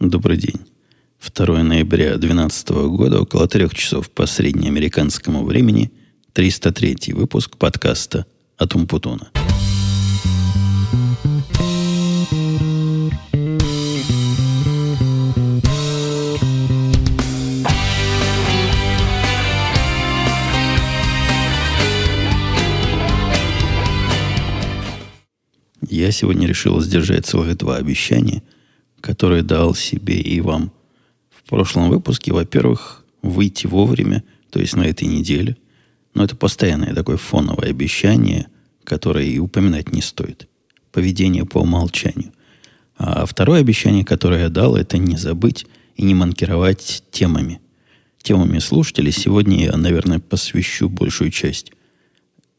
Добрый день. 2 ноября 2012 года, около 3 часов по среднеамериканскому времени, 303 выпуск подкаста от Умпутона. Я сегодня решил сдержать целых 2 обещания, которые дал себе и вам в прошлом выпуске. Во-первых, выйти вовремя, то есть на этой неделе. Но это постоянное такое фоновое обещание, которое и упоминать не стоит. Поведение по умолчанию. А второе обещание, которое я дал, это не забыть и не манкировать темами. Темами слушателей сегодня я, наверное, посвящу большую часть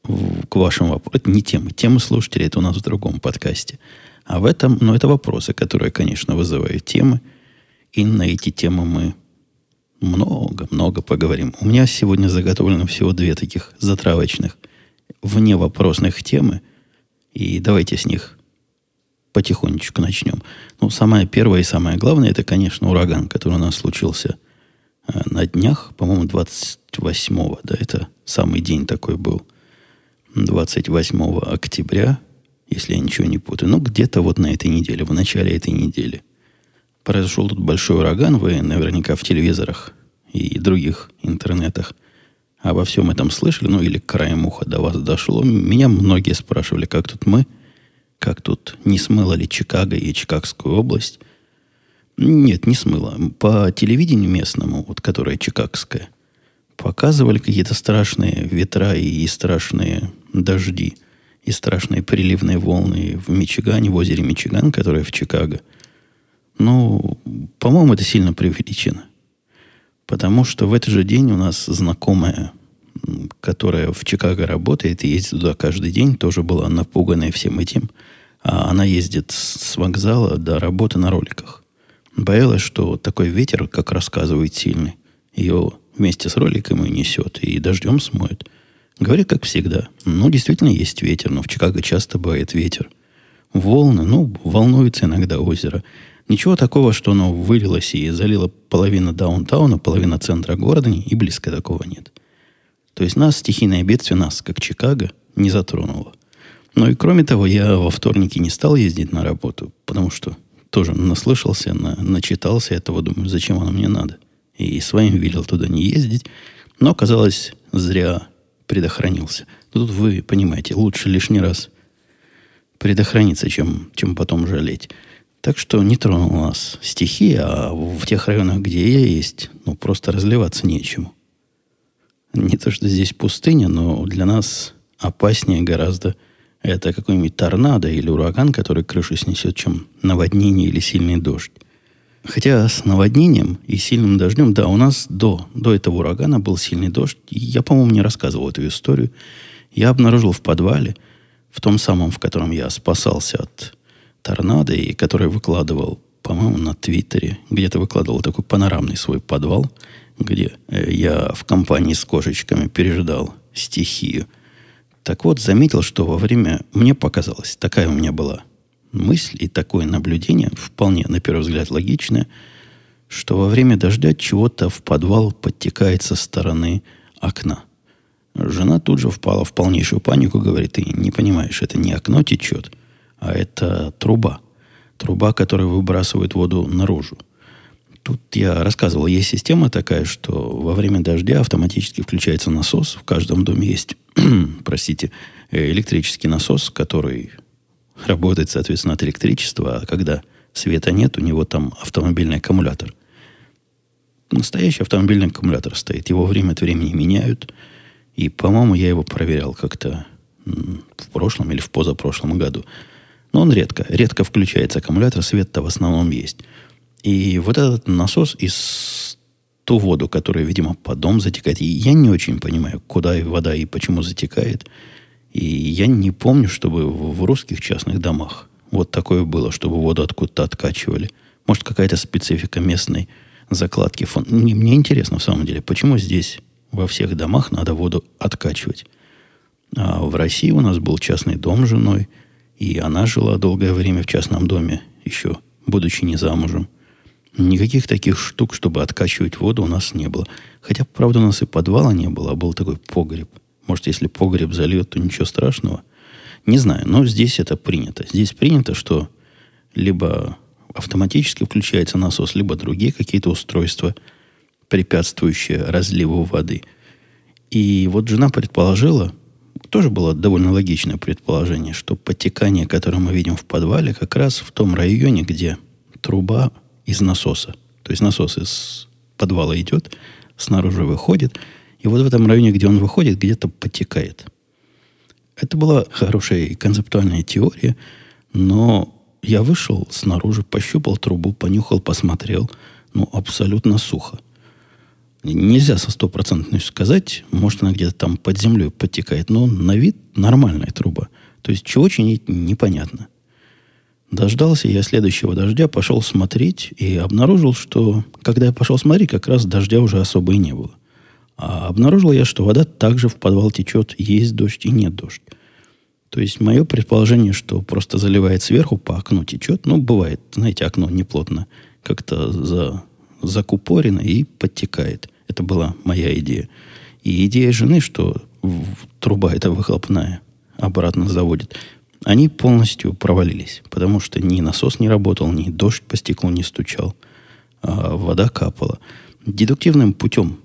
к вашему вопросу. Это не темы. Темы слушателей — это у нас в другом подкасте. А в этом, это вопросы, которые, конечно, вызывают темы. И на эти темы мы много-много поговорим. У меня сегодня заготовлено всего 2 таких затравочных, вневопросных темы. И давайте с них потихонечку начнем. Самая первая и самая главная — это, конечно, ураган, который у нас случился на днях. По-моему, 28-го. Да, это самый день такой был. 28 октября, если я ничего не путаю, где-то вот на этой неделе, в начале этой недели, произошел тут большой ураган. Вы наверняка в телевизорах и других интернетах обо всем этом слышали, или краем уха до вас дошло. Меня многие спрашивали, как тут не смыло ли Чикаго и Чикагскую область. Нет, не смыло. По телевидению местному, которое чикагское, показывали какие-то страшные ветра и страшные дожди, и страшные приливные волны в Мичигане, в озере Мичиган, которое в Чикаго. По-моему, это сильно преувеличено. Потому что в этот же день у нас знакомая, которая в Чикаго работает и ездит туда каждый день, тоже была напуганная всем этим. А она ездит с вокзала до работы на роликах. Боялась, что такой ветер, как рассказывает, сильный, ее вместе с роликом и несет, и дождем смоет. Говорю, как всегда. Действительно есть ветер, но в Чикаго часто бывает ветер. Волны, волнуется иногда озеро. Ничего такого, что оно вылилось и залило половину даунтауна, половину центра города, и близко такого нет. То есть стихийное бедствие нас, как Чикаго, не затронуло. И кроме того, я во вторник не стал ездить на работу, потому что тоже наслышался, начитался этого, думаю, зачем оно мне надо. И своим велел туда не ездить. Но, казалось, зря предохранился. Тут вы понимаете, лучше лишний раз предохраниться, чем потом жалеть. Так что не тронула нас стихия, а в тех районах, где я есть, просто разливаться нечему. Не то, что здесь пустыня, но для нас опаснее гораздо это какой-нибудь торнадо или ураган, который крышу снесет, чем наводнение или сильный дождь. Хотя с наводнением и сильным дождем, у нас до этого урагана был сильный дождь. Я, по-моему, не рассказывал эту историю. Я обнаружил в подвале, в том самом, в котором я спасался от торнадо, и который выкладывал, по-моему, на Твиттере, где-то выкладывал такой панорамный свой подвал, где я в компании с кошечками переждал стихию. Так вот, заметил, что во время, мне показалось, такая у меня была мысль и такое наблюдение, вполне, на первый взгляд, логичное, что во время дождя чего-то в подвал подтекает со стороны окна. Жена тут же впала в полнейшую панику, говорит, ты не понимаешь, это не окно течет, а это труба. Труба, которая выбрасывает воду наружу. Тут я рассказывал, есть система такая, что во время дождя автоматически включается насос. В каждом доме есть, простите, электрический насос, который работает, соответственно, от электричества, а когда света нет, у него там автомобильный аккумулятор. Настоящий автомобильный аккумулятор стоит. Его время от времени меняют. И, по-моему, я его проверял как-то в прошлом или в позапрошлом году. Но он редко включается аккумулятор, свет-то в основном есть. И вот этот насос из ту воду, которая, видимо, под дом затекает. И я не очень понимаю, куда вода и почему затекает. И я не помню, чтобы в русских частных домах вот такое было, чтобы воду откуда-то откачивали. Может, какая-то специфика местной закладки фон. Мне интересно, в самом деле, почему здесь во всех домах надо воду откачивать. А в России у нас был частный дом с женой, и она жила долгое время в частном доме, еще будучи не замужем. Никаких таких штук, чтобы откачивать воду, у нас не было. Хотя, правда, у нас и подвала не было, а был такой погреб. Может, если погреб зальет, то ничего страшного. Не знаю, но здесь это принято. Здесь принято, что либо автоматически включается насос, либо другие какие-то устройства, препятствующие разливу воды. И вот жена предположила, тоже было довольно логичное предположение, что подтекание, которое мы видим в подвале, как раз в том районе, где труба из насоса. То есть насос из подвала идет, снаружи выходит, и вот в этом районе, где он выходит, где-то подтекает. Это была хорошая концептуальная теория, но я вышел снаружи, пощупал трубу, понюхал, посмотрел. Ну, абсолютно сухо. Нельзя со стопроцентностью сказать, может, она где-то там под землей подтекает, но на вид нормальная труба. То есть, чего чинить, непонятно. Дождался я следующего дождя, пошел смотреть и обнаружил, что, когда я пошел смотреть, как раз дождя уже особо и не было. А обнаружил я, что вода также в подвал течет, есть дождь и нет дождь. То есть, мое предположение, что просто заливает сверху, по окну течет. Ну, бывает, знаете, окно неплотно как-то закупорено и подтекает. Это была моя идея. И идея жены, что труба эта выхлопная обратно заводит, они полностью провалились. Потому что ни насос не работал, ни дождь по стеклу не стучал. А вода капала. Дедуктивным путем,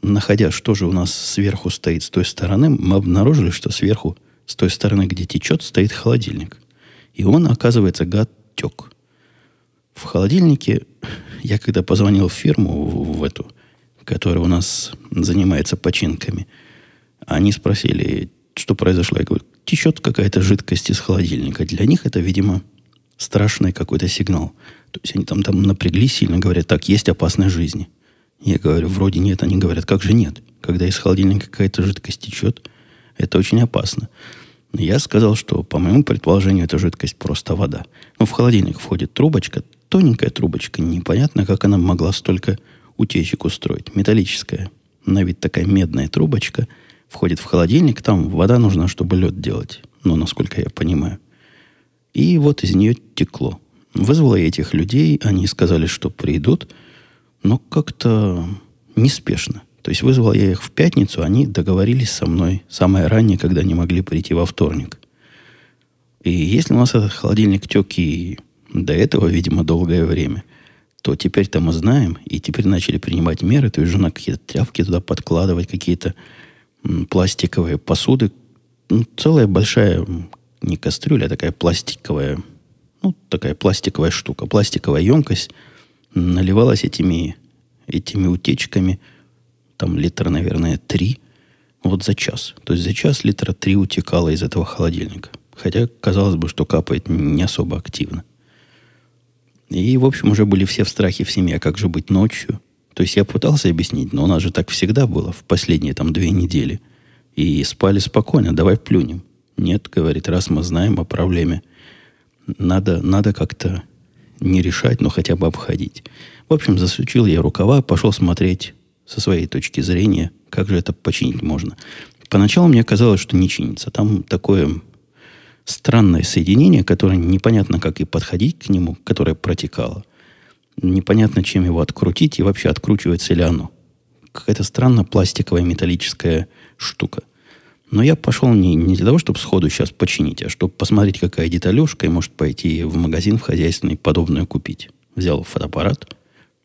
находя, что же у нас сверху стоит с той стороны, мы обнаружили, что сверху с той стороны, где течет, стоит холодильник. И он, оказывается, гад тек. В холодильнике, я когда позвонил в фирму, в эту, которая у нас занимается починками, они спросили, что произошло. Я говорю, течет какая-то жидкость из холодильника. Для них это, видимо, страшный какой-то сигнал. То есть они там напряглись сильно, говорят, так, есть опасность жизни. Я говорю, вроде нет. Они говорят, как же нет? Когда из холодильника какая-то жидкость течет, это очень опасно. Я сказал, что, по моему предположению, эта жидкость просто вода. Но в холодильник входит трубочка, тоненькая трубочка. Непонятно, как она могла столько утечек устроить. Металлическая, на вид такая медная трубочка, входит в холодильник. Там вода нужна, чтобы лед делать. Ну, насколько я понимаю. И вот из нее текло. Вызвала я этих людей. Они сказали, что придут. Но как-то неспешно. То есть вызвал я их в пятницу, они договорились со мной самое раннее, когда они могли прийти во вторник. И если у нас этот холодильник тек и до этого, видимо, долгое время, то теперь-то мы знаем, и теперь начали принимать меры, то есть жена какие-то тряпки туда подкладывать, какие-то пластиковые посуды. Ну, целая большая, не кастрюля, а такая пластиковая штука, пластиковая емкость наливалась этими утечками. Там литра, наверное, 3 вот за час. То есть за час литра 3 утекало из этого холодильника. Хотя, казалось бы, что капает не особо активно. И, в общем, уже были все в страхе в семье, как же быть ночью. То есть я пытался объяснить, но у нас же так всегда было в последние там 2 недели. И спали спокойно, давай плюнем. Нет, говорит, раз мы знаем о проблеме, надо как-то не решать, но хотя бы обходить. В общем, засучил я рукава, пошел смотреть со своей точки зрения, как же это починить можно. Поначалу мне казалось, что не чинится. Там такое странное соединение, которое непонятно, как и подходить к нему, которое протекало. Непонятно, чем его открутить и вообще откручивается ли оно. Какая-то странная пластиковая металлическая штука. Но я пошел не для того, чтобы сходу сейчас починить, а чтобы посмотреть, какая деталешка, и может пойти в магазин в хозяйственный подобное купить. Взял фотоаппарат,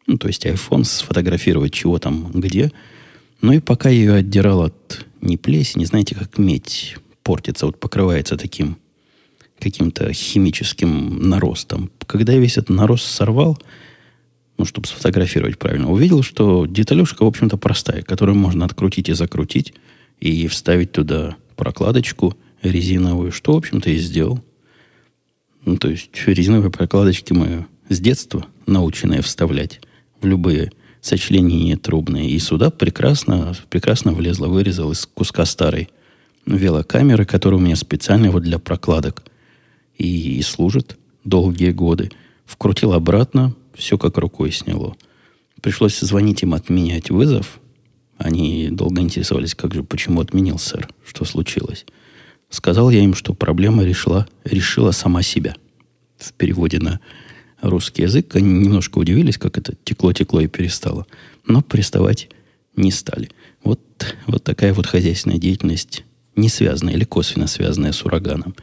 ну, то есть iPhone, сфотографировать чего там, где. Ну, и пока я ее отдирал от не плесени, знаете, как медь портится, вот покрывается таким каким-то химическим наростом. Когда я весь этот нарост сорвал, ну, чтобы сфотографировать правильно, увидел, что деталюшка, в общем-то, простая, которую можно открутить и закрутить, и вставить туда прокладочку резиновую, что, в общем-то, и сделал. Ну, то есть резиновые прокладочки мы с детства наученные вставлять в любые сочленения трубные. И сюда прекрасно влезла, вырезал из куска старой велокамеры, которая у меня специально вот для прокладок и служит долгие годы. Вкрутил обратно, все как рукой сняло. Пришлось звонить им отменять вызов. Они долго интересовались, как же, почему отменил, сэр, что случилось. Сказал я им, что проблема решила сама себя. В переводе на русский язык, они немножко удивились, как это текло-текло и перестало. Но приставать не стали. Вот такая вот хозяйственная деятельность, не связанная или косвенно связанная с ураганом.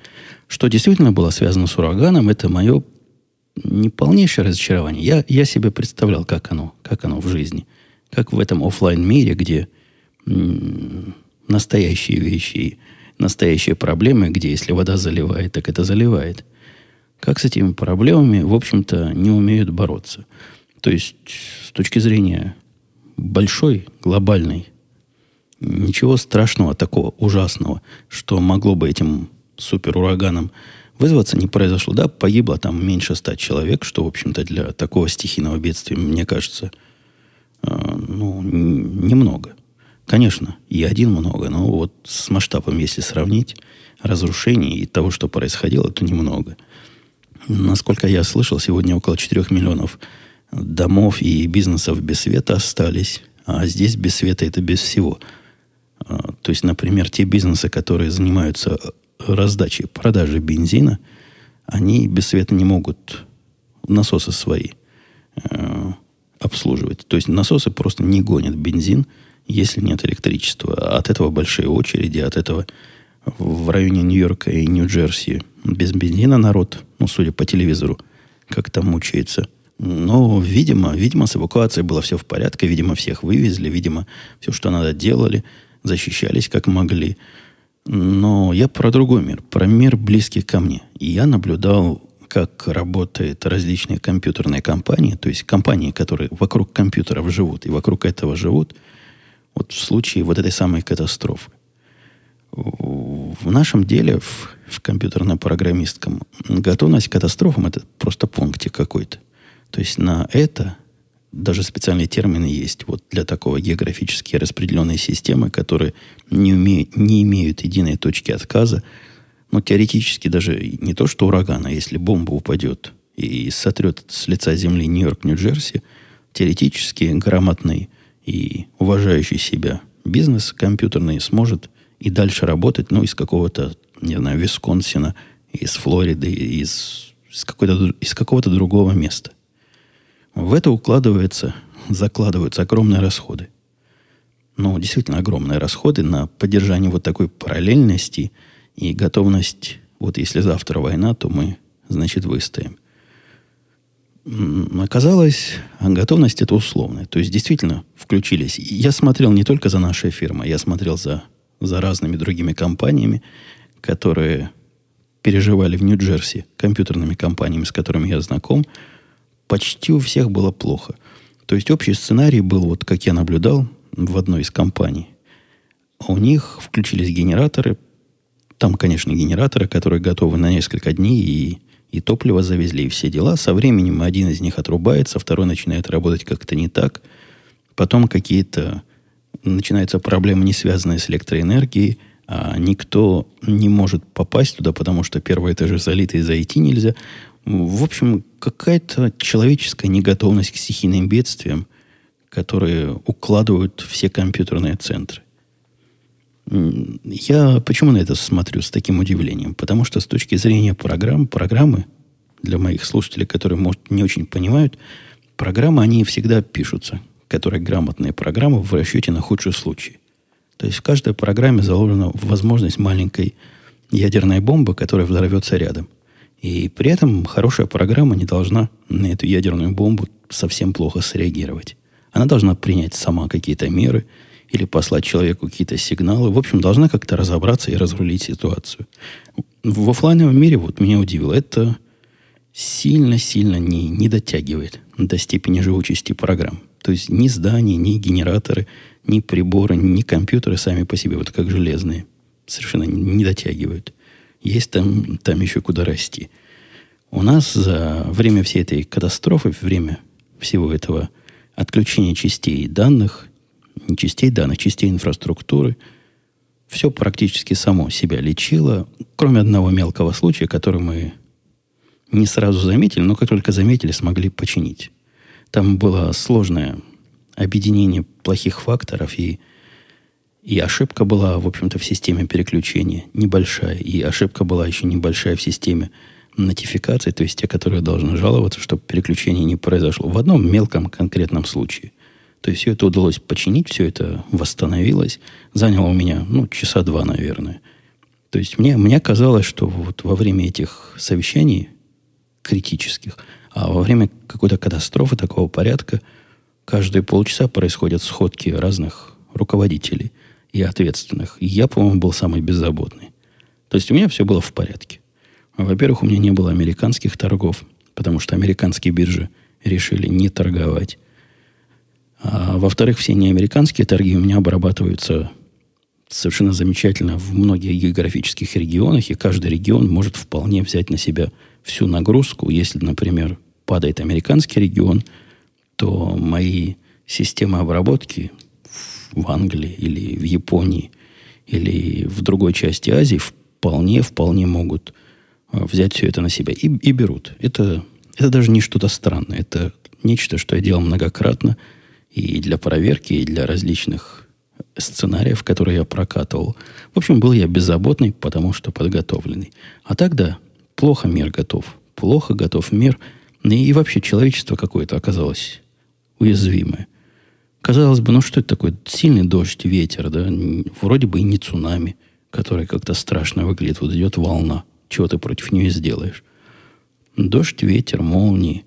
Что действительно было связано с ураганом, это мое не полнейшее разочарование. Я себе представлял, как оно в жизни. Как в этом офлайн-мире, где настоящие вещи, настоящие проблемы, где если вода заливает, так это заливает. Как с этими проблемами, в общем-то, не умеют бороться. То есть, с точки зрения большой, глобальной, ничего страшного, такого ужасного, что могло бы этим суперураганом вызваться, не произошло. Да, погибло там меньше 100 человек, что, в общем-то, для такого стихийного бедствия, мне кажется, немного. Конечно, и один много, но вот с масштабом, если сравнить, разрушений и того, что происходило, то немного. Насколько я слышал, сегодня около 4 миллионов домов и бизнесов без света остались, а здесь без света это без всего. То есть, например, те бизнесы, которые занимаются раздачей, продажей бензина, они без света не могут насосы свои обслуживать. То есть насосы просто не гонят бензин, если нет электричества. От этого большие очереди, от этого в районе Нью-Йорка и Нью-Джерси без бензина народ, судя по телевизору, как-то мучается. Но, видимо, с эвакуацией было все в порядке, видимо, всех вывезли, видимо, все, что надо, делали, защищались, как могли. Но я про другой мир, про мир, близкий ко мне. И я наблюдал, как работают различные компьютерные компании, то есть компании, которые вокруг компьютеров живут и вокруг этого живут, вот в случае вот этой самой катастрофы. В нашем деле, в компьютерно-программистском, готовность к катастрофам – это просто пунктик какой-то. То есть на это даже специальные термины есть вот для такого географически распределенной системы, которые не имеют единой точки отказа. Но теоретически даже не то, что ураган, а если бомба упадет и сотрет с лица земли Нью-Йорк, Нью-Джерси, теоретически грамотный и уважающий себя бизнес компьютерный сможет и дальше работать, из какого-то, не знаю, Висконсина, из Флориды, из какого-то другого места. В это закладываются огромные расходы. Действительно, огромные расходы на поддержание вот такой параллельности и готовность, вот если завтра война, то мы, значит, выстоим. Оказалось, готовность это условная. То есть, действительно, включились. Я смотрел не только за нашей фирмой, я смотрел за разными другими компаниями, которые переживали в Нью-Джерси, компьютерными компаниями, с которыми я знаком, почти у всех было плохо. То есть общий сценарий был, вот как я наблюдал в одной из компаний. У них включились генераторы. Там, конечно, генераторы, которые готовы на несколько дней, и топливо завезли, и все дела. Со временем один из них отрубается, второй начинает работать как-то не так. Потом какие-то начинаются проблемы, не связанные с электроэнергией, а никто не может попасть туда, потому что первые этажи залиты, и зайти нельзя. В общем, какая-то человеческая неготовность к стихийным бедствиям, которые укладывают все компьютерные центры. Я почему на это смотрю с таким удивлением? Потому что с точки зрения программы, для моих слушателей, которые, может, не очень понимают, программы, они всегда пишутся, которые грамотные программы, в расчете на худший случай. То есть в каждой программе заложена возможность маленькой ядерной бомбы, которая взорвется рядом. И при этом хорошая программа не должна на эту ядерную бомбу совсем плохо среагировать. Она должна принять сама какие-то меры или послать человеку какие-то сигналы. В общем, должна как-то разобраться и разрулить ситуацию. В офлайновом мире, вот меня удивило, это сильно-сильно не дотягивает до степени живучести программ. То есть ни здания, ни генераторы, ни приборы, ни компьютеры сами по себе, вот как железные, совершенно не дотягивают. Есть там еще куда расти. У нас за время всей этой катастрофы, время всего этого отключения частей инфраструктуры, все практически само себя лечило, кроме одного мелкого случая, который мы не сразу заметили, но как только заметили, смогли починить. Там было сложное объединение плохих факторов, и ошибка была, в общем-то, в системе переключения небольшая. И ошибка была еще небольшая в системе нотификации, то есть те, которые должны жаловаться, чтобы переключение не произошло. В одном мелком конкретном случае. То есть все это удалось починить, все это восстановилось. Заняло у меня, часа два, наверное. То есть мне казалось, что вот во время этих совещаний критических, а во время какой-то катастрофы такого порядка каждые полчаса происходят сходки разных руководителей и ответственных. И я, по-моему, был самый беззаботный. То есть у меня все было в порядке. Во-первых, у меня не было американских торгов, потому что американские биржи решили не торговать. А во-вторых, все неамериканские торги у меня обрабатываются совершенно замечательно в многих географических регионах, и каждый регион может вполне взять на себя всю нагрузку. Если, например, падает американский регион, то мои системы обработки в Англии или в Японии или в другой части Азии вполне могут взять все это на себя. И берут. Это даже не что-то странное. Это нечто, что я делал многократно и для проверки, и для различных сценариев, которые я прокатывал. В общем, был я беззаботный, потому что подготовленный. А тогда плохо мир готов. Плохо готов мир. И вообще человечество какое-то оказалось уязвимое. Казалось бы, что это такое? Сильный дождь, ветер, да? Вроде бы и не цунами, который как-то страшно выглядит. Вот идет волна. Чего ты против нее сделаешь? Дождь, ветер, молнии.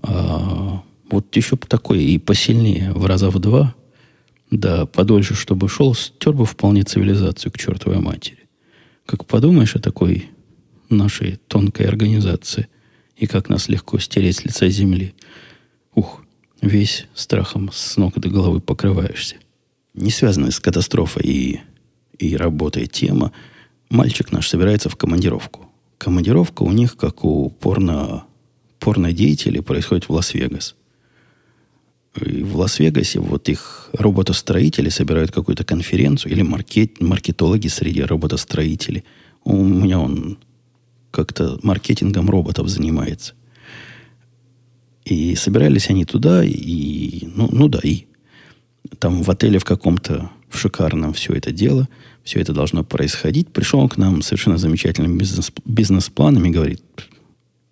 Вот еще такой и посильнее, в раза в два, да подольше, чтобы шел, стер бы вполне цивилизацию к чертовой матери. Как подумаешь о такой нашей тонкой организации и как нас легко стереть с лица земли. Ух, весь страхом с ног до головы покрываешься. Не связанная с катастрофой и работой тема, мальчик наш собирается в командировку. Командировка у них, как у порнодеятелей, происходит в Лас-Вегас. И в Лас-Вегасе вот их роботостроители собирают какую-то конференцию, или маркетологи среди роботостроителей. У меня он как-то маркетингом роботов занимается. И собирались они туда, и... и там в отеле в каком-то... В шикарном все это дело, все это должно происходить. Пришел он к нам с совершенно замечательными бизнес-планами, говорит,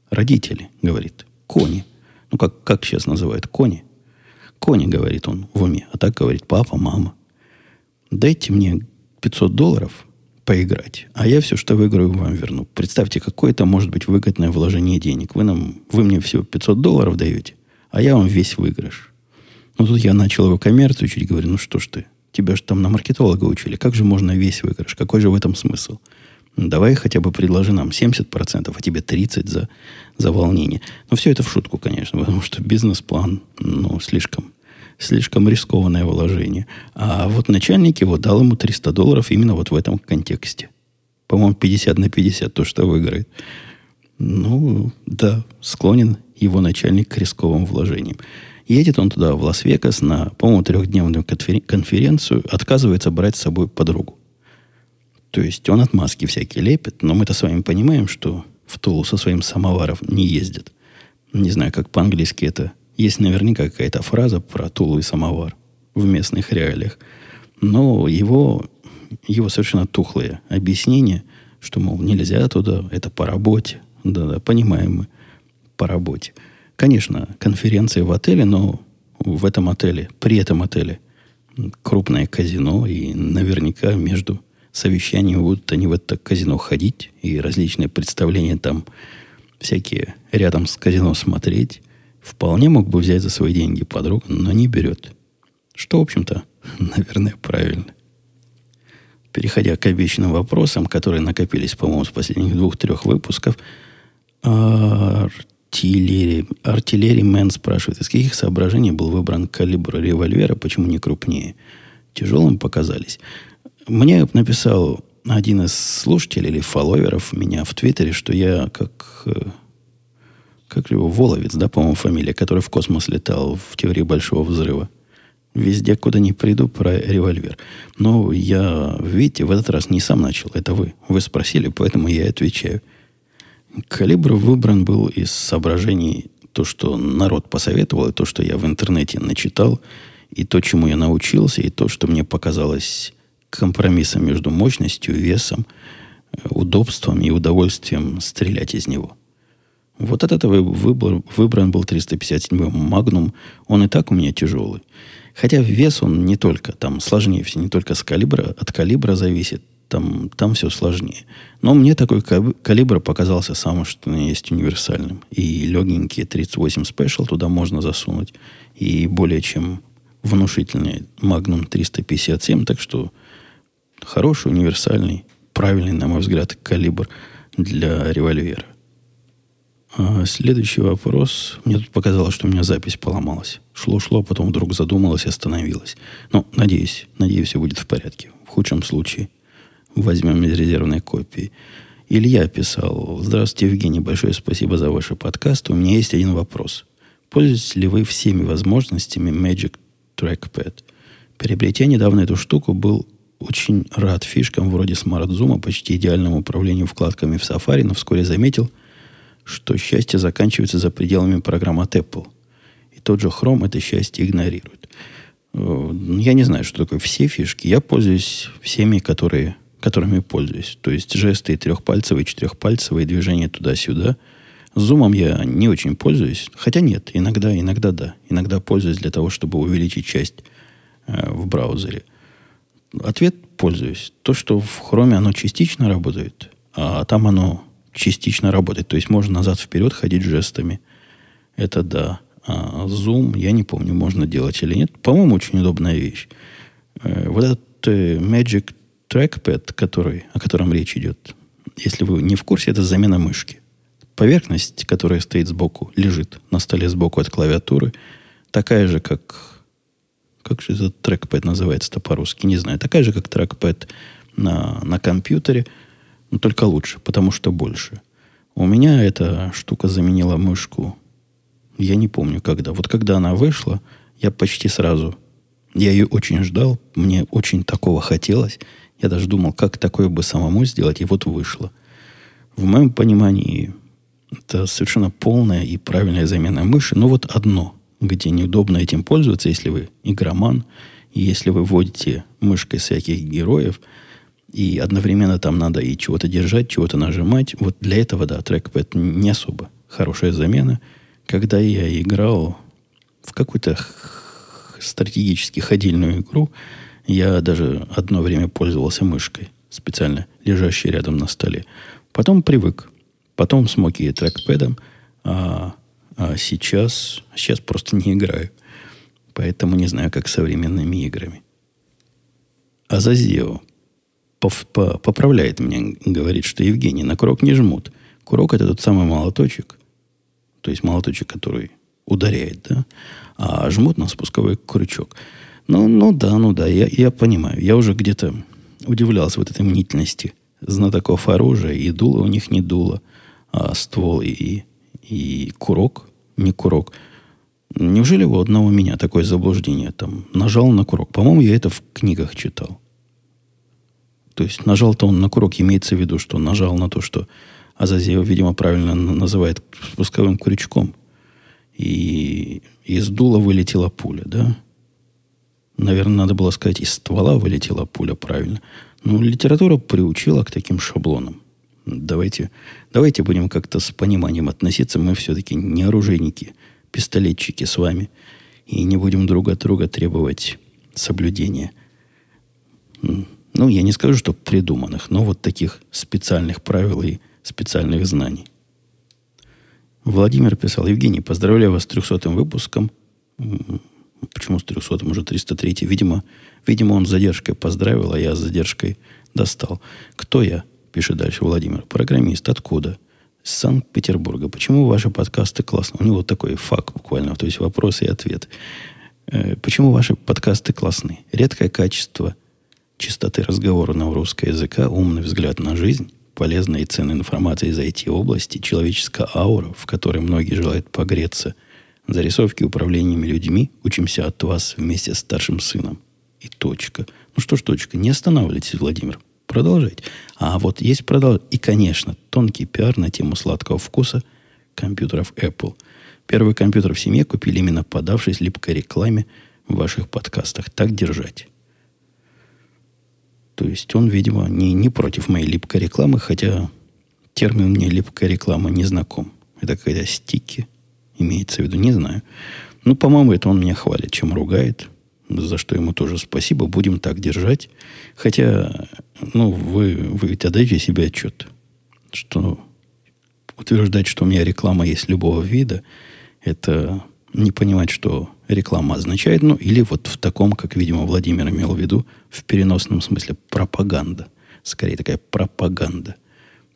родители, говорит, кони. Как сейчас называют, кони. Кони, говорит он в уме, а так говорит папа, мама. Дайте мне $500 поиграть, а я все, что выиграю, вам верну. Представьте, какое это может быть выгодное вложение денег. Вы мне всего $500 даете, а я вам весь выигрыш. Тут я начал его коммерцию учить, говорю, что ж ты, тебя же там на маркетолога учили. Как же можно весь выигрыш? Какой же в этом смысл? Давай хотя бы предложи нам 70%, а тебе 30% за волнение. Но все это в шутку, конечно, потому что бизнес-план, слишком рискованное вложение. А вот начальник его дал ему $300 именно вот в этом контексте. По-моему, 50/50 то, что выиграет. Да, склонен его начальник к рисковым вложениям. Едет он туда, в Лас-Вегас, на, по-моему, 3-дневную конференцию, отказывается брать с собой подругу. То есть он отмазки всякие лепит, но мы-то с вами понимаем, что в Тулу со своим самоваром не ездит. Не знаю, как по-английски это. Есть наверняка какая-то фраза про Тулу и самовар в местных реалиях. Но его совершенно тухлые объяснения, что, мол, нельзя туда, это по работе. Да-да, понимаем мы, по работе. Конечно, конференции в отеле, но в этом отеле, при этом отеле крупное казино, и наверняка между совещаниями будут они в это казино ходить, и различные представления там всякие рядом с казино смотреть. Вполне мог бы взять за свои деньги подругу, но не берет. Что, в общем-то, наверное, правильно. Переходя к обещанным вопросам, которые накопились, по-моему, с последних 2-3 выпусков, Артиллеримен спрашивает, из каких соображений был выбран калибр револьвера, почему не крупнее? Тяжелым показались. Мне написал один из слушателей или фолловеров меня в Твиттере, что я как его Воловец, да, по-моему, фамилия, который в космос летал в теории Большого Взрыва. Везде, куда ни приду, про револьвер. Но я, видите, в этот раз не сам начал, это вы. Вы спросили, поэтому я и отвечаю. Калибр выбран был из соображений то, что народ посоветовал, и то, что я в интернете начитал, и то, чему я научился, и то, что мне показалось компромиссом между мощностью, весом удобством и удовольствием стрелять из него. Вот от этого выбран был 357 Magnum. Он и так у меня тяжелый. Хотя вес он не только, там сложнее все, не только с калибра, от калибра зависит, там все сложнее. Но мне такой калибр показался самым, что есть, универсальным. И легенькие 38 Special туда можно засунуть. И более чем внушительный Magnum 357. Так что хороший, универсальный, правильный, на мой взгляд, калибр для револьвера. Следующий вопрос. Мне тут показалось, что у меня запись поломалась. Шло-шло, а потом вдруг задумалась и остановилась. Ну, надеюсь, все будет в порядке. В худшем случае возьмем из резервной копии. Илья писал: «Здравствуйте, Евгений, большое спасибо за ваши подкасты. У меня есть один вопрос. Пользуетесь ли вы всеми возможностями Magic Trackpad? Приобретя недавно эту штуку, был очень рад фишкам вроде смарт-зума, почти идеальному управлению вкладками в Safari, но вскоре заметил, что счастье заканчивается за пределами программ от Apple. И тот же Chrome это счастье игнорирует». Я не знаю, что такое все фишки. Я пользуюсь всеми, которыми пользуюсь. То есть жесты трехпальцевые, четырехпальцевые, движения туда-сюда. Зумом я не очень пользуюсь. Хотя нет, иногда да. Иногда пользуюсь для того, чтобы увеличить часть в браузере. Ответ: пользуюсь. То, что в Chrome оно частично работает, а там оно частично работает. То есть можно назад-вперед ходить жестами. Это да. А зум, я не помню, можно делать или нет. По-моему, очень удобная вещь. Вот этот Magic Trackpad, о котором речь идет, если вы не в курсе, это замена мышки. Поверхность, которая стоит сбоку, лежит на столе сбоку от клавиатуры, такая же, как же этот трекпэд называется-то по-русски, не знаю. Такая же, как трекпэд на компьютере, но только лучше, потому что больше. У меня эта штука заменила мышку, я не помню когда. Вот когда она вышла, я почти сразу... Я ее очень ждал, мне очень такого хотелось. Я даже думал, как такое бы самому сделать, и вот вышло. В моем понимании, это совершенно полная и правильная замена мыши. Но вот одно, где неудобно этим пользоваться, если вы игроман, и если вы вводите мышкой всяких героев, и одновременно там надо и чего-то держать, чего-то нажимать. Вот для этого, да, трекпэд не особо хорошая замена. Когда я играл в какую-то стратегически ходильную игру, я даже одно время пользовался мышкой, специально лежащей рядом на столе. Потом привык. Потом смог ей трекпэдом. А сейчас просто не играю. Поэтому не знаю, как с современными играми. Азазио поправляет меня, говорит, что: Евгений, на курок не жмут. Курок – это тот самый молоточек, то есть молоточек, который ударяет, да? А жмут на спусковой крючок. Ну да, я понимаю. Я уже где-то удивлялся вот этой мнительности знатоков оружия. И дуло у них не дуло, а ствол и курок, не курок. Неужели у одного у меня такое заблуждение? Там нажал на курок. По-моему, я это в книгах читал. То есть нажал-то он на курок, имеется в виду, что нажал на то, что Азазиев, видимо, правильно называет спусковым крючком. И из дула вылетела пуля, да? Наверное, надо было сказать, из ствола вылетела пуля, правильно. Ну, литература приучила к таким шаблонам. Давайте будем как-то с пониманием относиться. Мы все-таки не оружейники, пистолетчики с вами. И не будем друг от друга требовать соблюдения. Ну, я не скажу, что придуманных, но вот таких специальных правил и специальных знаний. Владимир писал: Евгений, поздравляю вас с 300-м выпуском. Почему с 300-м? Уже 303-й. Видимо, он с задержкой поздравил, а я с задержкой достал. Кто я? Пишет дальше Владимир. Программист. Откуда? С Санкт-Петербурга. Почему ваши подкасты классные? У него такой фак буквально, то есть вопрос и ответ. Почему ваши подкасты классные? Редкое качество чистоты разговорного русского языка, умный взгляд на жизнь, полезная и ценная информация из IT-области, человеческая аура, в которой многие желают погреться, зарисовки управлениями людьми, учимся от вас вместе с старшим сыном. И точка. Ну что ж, точка, не останавливайтесь, Владимир. Продолжайте. А вот есть продолжение. И, конечно, тонкий пиар на тему сладкого вкуса компьютеров Apple. Первый компьютер в семье купили именно поддавшись липкой рекламе в ваших подкастах. Так держать. То есть он, видимо, не против моей липкой рекламы, хотя термин мне липкая реклама не знаком. Это когда стики имеется в виду, не знаю. Ну, по-моему, это он меня хвалит, чем ругает. За что ему тоже спасибо. Будем так держать. Хотя, ну, вы ведь отдаете себе отчет, что утверждать, что у меня реклама есть любого вида, это не понимать, что реклама означает, ну, или вот в таком, как, видимо, Владимир имел в виду, в переносном смысле пропаганда. Скорее, такая пропаганда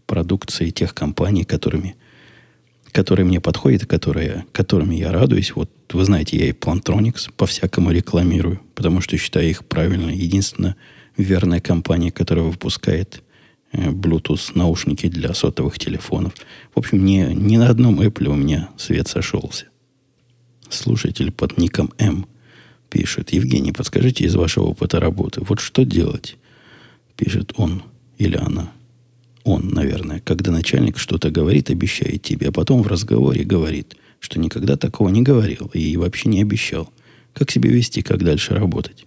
продукции тех компаний, которые мне подходят, которыми я радуюсь. Вот, вы знаете, я и Plantronics по-всякому рекламирую, потому что считаю их правильной, единственная верная компания, которая выпускает Bluetooth-наушники для сотовых телефонов. В общем, ни на одном Apple у меня свет сошелся. Слушатель под ником М пишет: Евгений, подскажите из вашего опыта работы, вот что делать, пишет он или она. Он, наверное, когда начальник что-то говорит, обещает тебе, а потом в разговоре говорит, что никогда такого не говорил и вообще не обещал. Как себя вести, как дальше работать?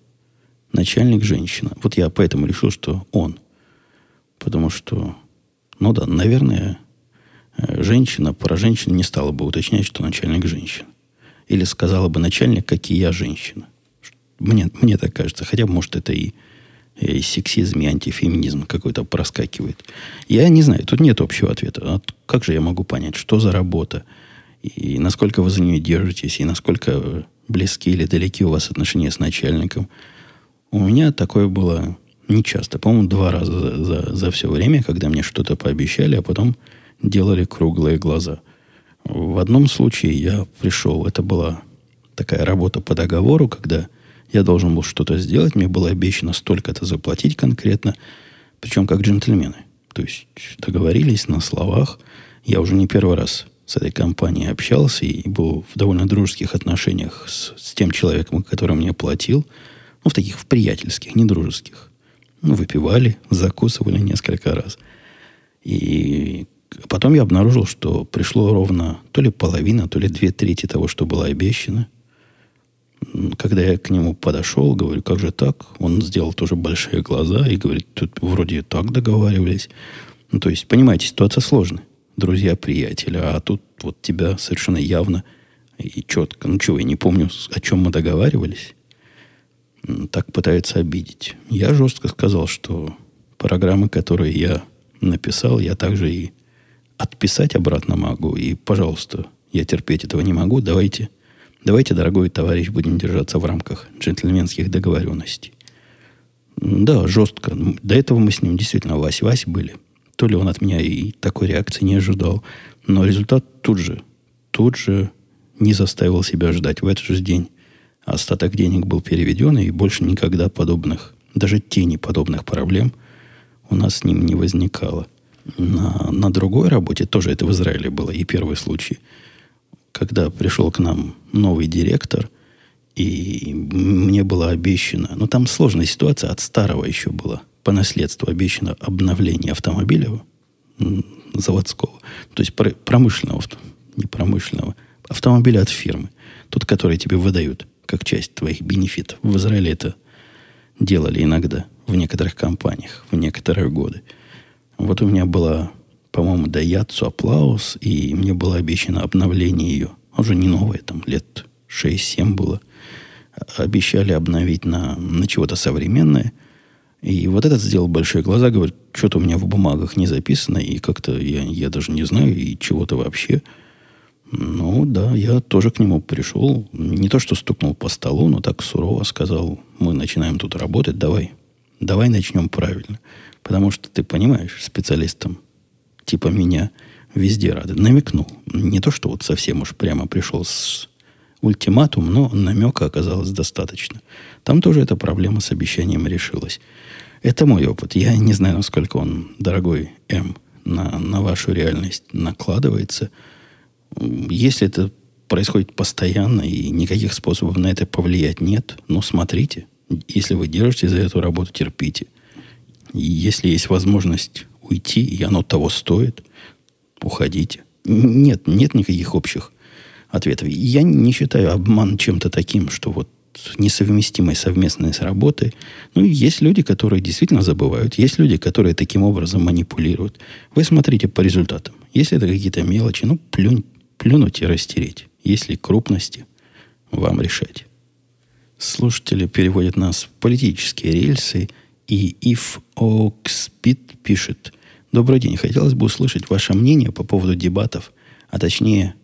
Начальник женщина. Вот я поэтому решил, что он. Потому что, ну да, наверное, женщина про женщину не стала бы уточнять, что начальник женщина. Или сказала бы начальник, какие я женщина. Мне так кажется. Хотя, может, это и сексизм, и антифеминизм какой-то проскакивает. Я не знаю, тут нет общего ответа. А как же я могу понять, что за работа, и насколько вы за нее держитесь, и насколько близки или далеки у вас отношения с начальником? У меня такое было нечасто. По-моему, 2 раза за все время, когда мне что-то пообещали, а потом делали круглые глаза. В одном случае я пришел, это была такая работа по договору, когда я должен был что-то сделать, мне было обещано столько-то заплатить конкретно, причем как джентльмены. То есть договорились на словах. Я уже не первый раз с этой компанией общался и был в довольно дружеских отношениях с тем человеком, который мне платил. Ну, в таких, в приятельских, не дружеских. Ну, выпивали, закусывали несколько раз. И потом я обнаружил, что пришло ровно то ли половина, то ли 2/3 того, что было обещано. Когда я к нему подошел, говорю, как же так? Он сделал тоже большие глаза и говорит, тут вроде так договаривались. Ну, то есть, понимаете, ситуация сложная. Друзья, приятели, а тут вот тебя совершенно явно и четко, ну чего, я не помню, о чем мы договаривались, так пытаются обидеть. Я жестко сказал, что программы, которые я написал, я также и отписать обратно могу. И, пожалуйста, я терпеть этого не могу. Давайте, дорогой товарищ, будем держаться в рамках джентльменских договоренностей. Да, жестко. До этого мы с ним действительно вась-вась были. То ли он от меня и такой реакции не ожидал. Но результат тут же не заставил себя ждать. В этот же день остаток денег был переведен, и больше никогда подобных, даже тени подобных проблем у нас с ним не возникало. На другой работе, тоже это в Израиле было, и первый случай, когда пришел к нам новый директор, и мне было обещано, ну там сложная ситуация, от старого еще было, по наследству обещано обновление автомобиля заводского, то есть промышленного, не промышленного, автомобиля от фирмы, тот, который тебе выдают как часть твоих бенефитов. В Израиле это делали иногда, в некоторых компаниях, в некоторые годы. Вот у меня была, по-моему, Дайатсу Аплаус, и мне было обещано обновление ее. Уже не новое, там лет 6-7 было. Обещали обновить на чего-то современное. И вот этот сделал большие глаза, говорит, что-то у меня в бумагах не записано, и как-то я даже не знаю, и чего-то вообще. Ну да, я тоже к нему пришел. Не то, что стукнул по столу, но так сурово сказал, мы начинаем тут работать, давай начнем правильно. Потому что, ты понимаешь, специалистам типа меня везде рады. Намекнул. Не то, что вот совсем уж прямо пришел с ультиматум, но намека оказалось достаточно. Там тоже эта проблема с обещанием решилась. Это мой опыт. Я не знаю, насколько он, дорогой М, на вашу реальность накладывается. Если это происходит постоянно и никаких способов на это повлиять нет, ну, смотрите. Если вы держитесь за эту работу, терпите. И если есть возможность уйти, и оно того стоит, уходите. Нет никаких общих ответов. Я не считаю обман чем-то таким, что вот несовместимой совместной с работой. Ну, есть люди, которые действительно забывают. Есть люди, которые таким образом манипулируют. Вы смотрите по результатам. Если это какие-то мелочи, ну, плюнуть и растереть. Если крупности, вам решать. Слушатели переводят нас в политические рельсы. И If Oxpit пишет: «Добрый день. Хотелось бы услышать ваше мнение по поводу дебатов, а точнее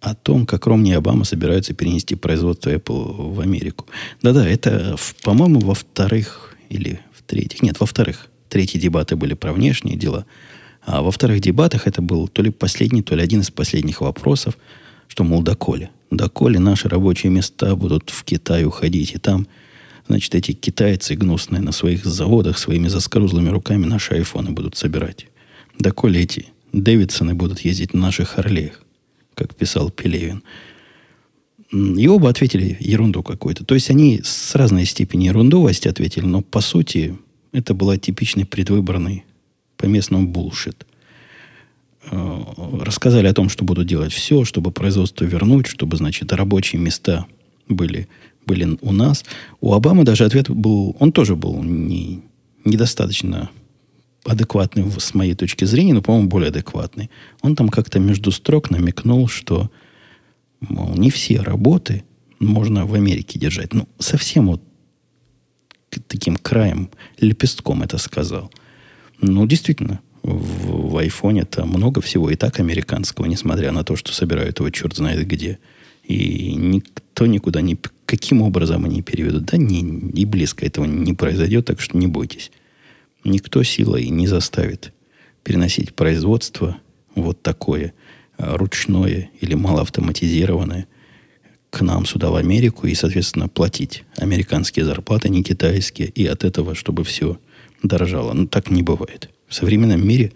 о том, как Ромни и Обама собираются перенести производство Apple в Америку». Да-да, это, по-моему, во-вторых, третьи дебаты были про внешние дела. А во вторых дебатах это был то ли последний, то ли один из последних вопросов, что, мол, доколе наши рабочие места будут в Китай уходить, и там, значит, эти китайцы гнусные на своих заводах своими заскорузлыми руками наши айфоны будут собирать. Доколе эти Дэвидсоны будут ездить на наших Харлеях, как писал Пелевин. И оба ответили ерунду какую-то. То есть они с разной степени ерундовости ответили, но по сути это была типичный предвыборный по-местному булшит. Рассказали о том, что будут делать все, чтобы производство вернуть, чтобы, значит, рабочие места были у нас. У Обамы даже ответ был, он тоже был недостаточно адекватный с моей точки зрения, но, по-моему, более адекватный. Он там как-то между строк намекнул, что, мол, не все работы можно в Америке держать. Ну, совсем вот таким краем, лепестком это сказал. Ну, действительно, в айфоне-то много всего и так американского, несмотря на то, что собирают его черт знает где. И никто никуда не... Каким образом они переведут? Да и близко этого не произойдет, так что не бойтесь. Никто силой не заставит переносить производство вот такое, ручное или малоавтоматизированное, к нам сюда, в Америку, и, соответственно, платить американские зарплаты, не китайские, и от этого, чтобы все дорожало. Но так не бывает. В современном мире,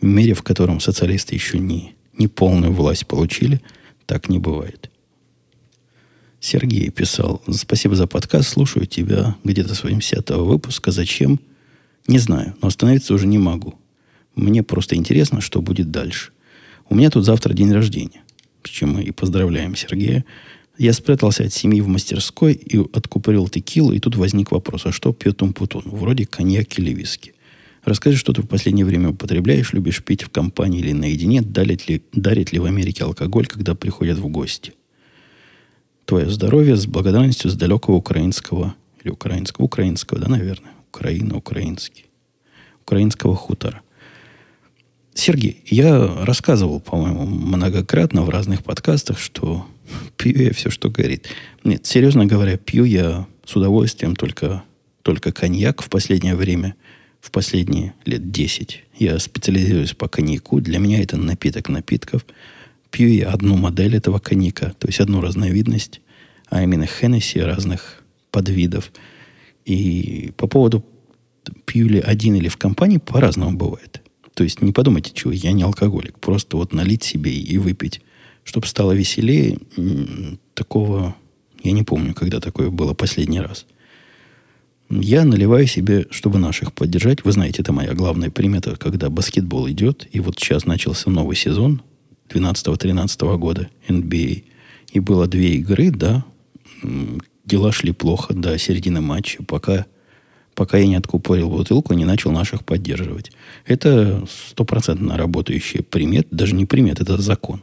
в мире, в котором социалисты еще не полную власть получили, так не бывает. Сергей писал: «Спасибо за подкаст, слушаю тебя где-то с 80-го выпуска. Зачем? Не знаю, но остановиться уже не могу. Мне просто интересно, что будет дальше. У меня тут завтра день рождения, с чем мы и поздравляем Сергея. Я спрятался от семьи в мастерской и откупорил текилу, и тут возник вопрос, а что пьет Умпутон? Вроде коньяк или виски. Расскажи, что ты в последнее время употребляешь, любишь пить в компании или наедине, дарит ли в Америке алкоголь, когда приходят в гости. Твое здоровье, с благодарностью, с далекого украинского, или украинского, да, наверное, украинского хутора». Сергей, я рассказывал, по-моему, многократно в разных подкастах, что пью я все, что горит. Нет, серьезно говоря, пью я с удовольствием только коньяк в последнее время, в последние лет 10. Я специализируюсь по коньяку, для меня это напиток напитков. Пью я одну модель этого коньяка, то есть одну разновидность, а именно Hennessy разных подвидов. И по поводу пью ли один или в компании, по-разному бывает. То есть не подумайте, чего, я не алкоголик. Просто вот налить себе и выпить, чтобы стало веселее, такого я не помню, когда такое было последний раз. Я наливаю себе, чтобы наших поддержать. Вы знаете, это моя главная примета, когда баскетбол идет, и вот сейчас начался новый сезон, 12-13 года NBA. И было 2 игры, да. Дела шли плохо до середины матча, пока я не откупорил бутылку и не начал наших поддерживать. Это 100% работающий примет. Даже не примет, это закон.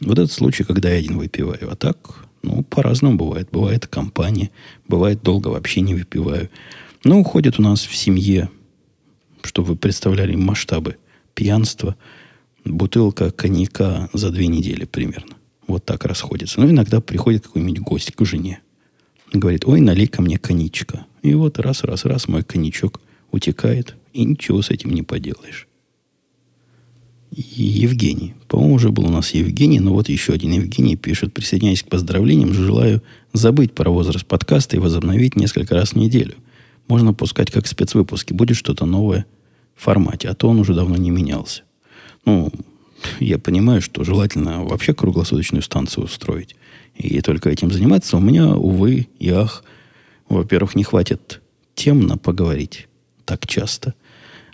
Вот этот случай, когда я один выпиваю. А так, ну, по-разному бывает. Бывает компания, бывает долго вообще не выпиваю. Но уходит у нас в семье, чтобы вы представляли масштабы пьянства, бутылка коньяка за 2 недели примерно. Вот так расходится. Но иногда приходит какой-нибудь гость к жене. Говорит: ой, налей ко мне коньячка. И вот раз мой коньячок утекает. И ничего с этим не поделаешь. Евгений. По-моему, уже был у нас Евгений. Но вот еще один Евгений пишет: присоединяясь к поздравлениям, желаю забыть про возраст подкаста и возобновить несколько раз в неделю. Можно пускать как спецвыпуски. Будет что-то новое в формате. А то он уже давно не менялся. Ну, я понимаю, что желательно вообще круглосуточную станцию устроить и только этим заниматься. У меня, увы и ах, во-первых, не хватит тем на поговорить так часто.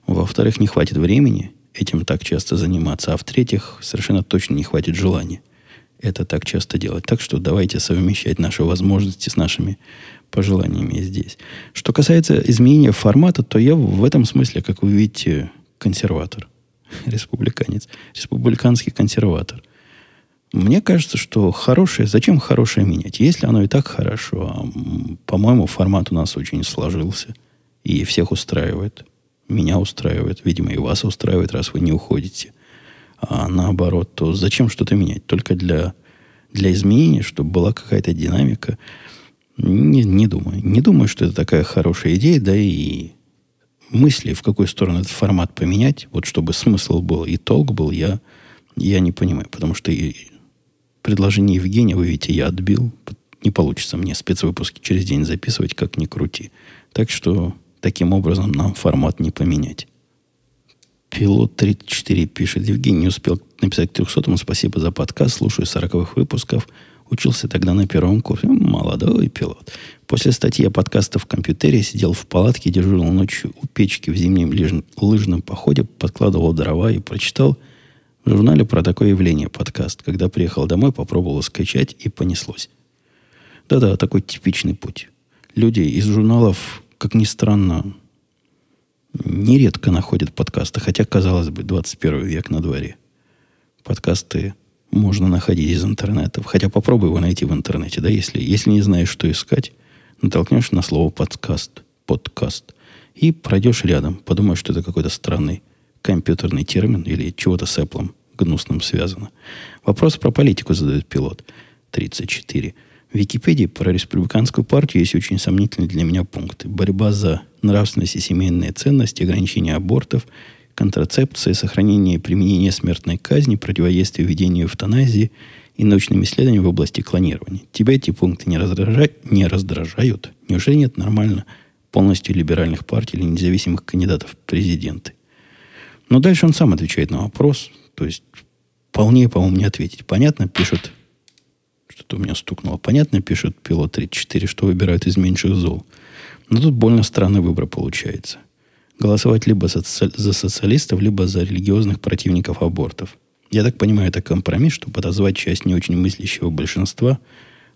Во-вторых, не хватит времени этим так часто заниматься. А в-третьих, совершенно точно не хватит желания это так часто делать. Так что давайте совмещать наши возможности с нашими пожеланиями здесь. Что касается изменения формата, то я в этом смысле, как вы видите, консерватор. Республиканец. Республиканский консерватор. Мне кажется, что хорошее... Зачем хорошее менять? Если оно и так хорошо. А, по-моему, формат у нас очень сложился. И всех устраивает. Меня устраивает. Видимо, и вас устраивает, раз вы не уходите. А наоборот, то зачем что-то менять? Только для изменения, чтобы была какая-то динамика. Не думаю. Не думаю, что это такая хорошая идея. Да и мысли, в какую сторону этот формат поменять, вот чтобы смысл был и толк был, я не понимаю. Потому что... Предложение Евгения, вы видите, я отбил. Не получится мне спецвыпуски через день записывать, как ни крути. Так что таким образом нам формат не поменять. Пилот 34 пишет. Евгений, не успел написать к 300-му. Спасибо за подкаст. Слушаю 40-х выпусков. Учился тогда на первом курсе. Молодой пилот. После статьи о подкастах в компьютере сидел в палатке, дежурил ночью у печки в зимнем лыжном походе, подкладывал дрова и прочитал в журнале про такое явление подкаст. Когда приехал домой, попробовал скачать и понеслось. Да-да, такой типичный путь. Люди из журналов, как ни странно, нередко находят подкасты. Хотя, казалось бы, 21 век на дворе. Подкасты можно находить из интернета. Хотя попробуй его найти в интернете. Да? Если не знаешь, что искать, натолкнешься на слово подкаст. И пройдешь рядом. Подумаешь, что это какой-то странный компьютерный термин или чего-то с Apple гнусным связано. Вопрос про политику задает пилот 34. В Википедии про республиканскую партию есть очень сомнительные для меня пункты. Борьба за нравственность и семейные ценности, ограничение абортов, контрацепция, сохранение и применение смертной казни, противодействие введению эвтаназии и научным исследованиям в области клонирования. Тебя эти пункты не раздражают? Неужели нет нормально полностью либеральных партий или независимых кандидатов в президенты? Но дальше он сам отвечает на вопрос. То есть, вполне, по-моему, не ответить. Понятно, пишет... Что-то у меня стукнуло. Понятно, пишет пилот 34, что выбирают из меньших зол. Но тут больно странный выбор получается. Голосовать либо за социалистов, либо за религиозных противников абортов. Я так понимаю, это компромисс, чтобы отозвать часть не очень мыслящего большинства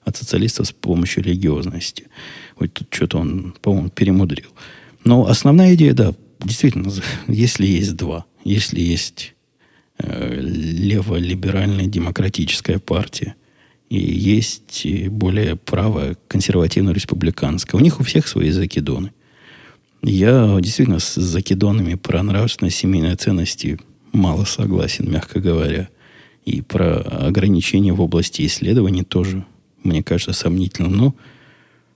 от социалистов с помощью религиозности. Вот тут что-то он, по-моему, перемудрил. Но основная идея, да, действительно, если есть два, если есть лево-либеральная демократическая партия и есть более правая консервативно-республиканская, у них у всех свои закидоны. Я действительно с закидонами про нравственность, семейные ценности мало согласен, мягко говоря. И про ограничения в области исследований тоже, мне кажется, сомнительным. Но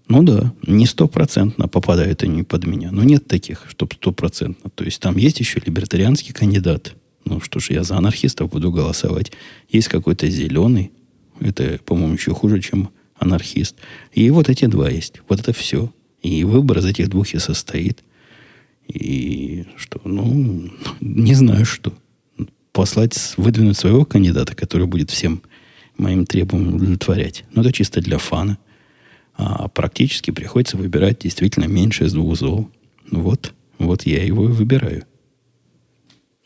ну да, не 100% попадают они под меня. Но нет таких, чтобы 100%. То есть там есть еще либертарианский кандидат. Ну что ж, я за анархистов буду голосовать. Есть какой-то зеленый. Это, по-моему, еще хуже, чем анархист. И вот эти два есть. Вот это все. И выбор из этих двух и состоит. И что? Ну, не знаю что. Выдвинуть своего кандидата, который будет всем моим требованиям удовлетворять. Но это чисто для фана. А практически приходится выбирать действительно меньше из двух зол. Вот я его и выбираю.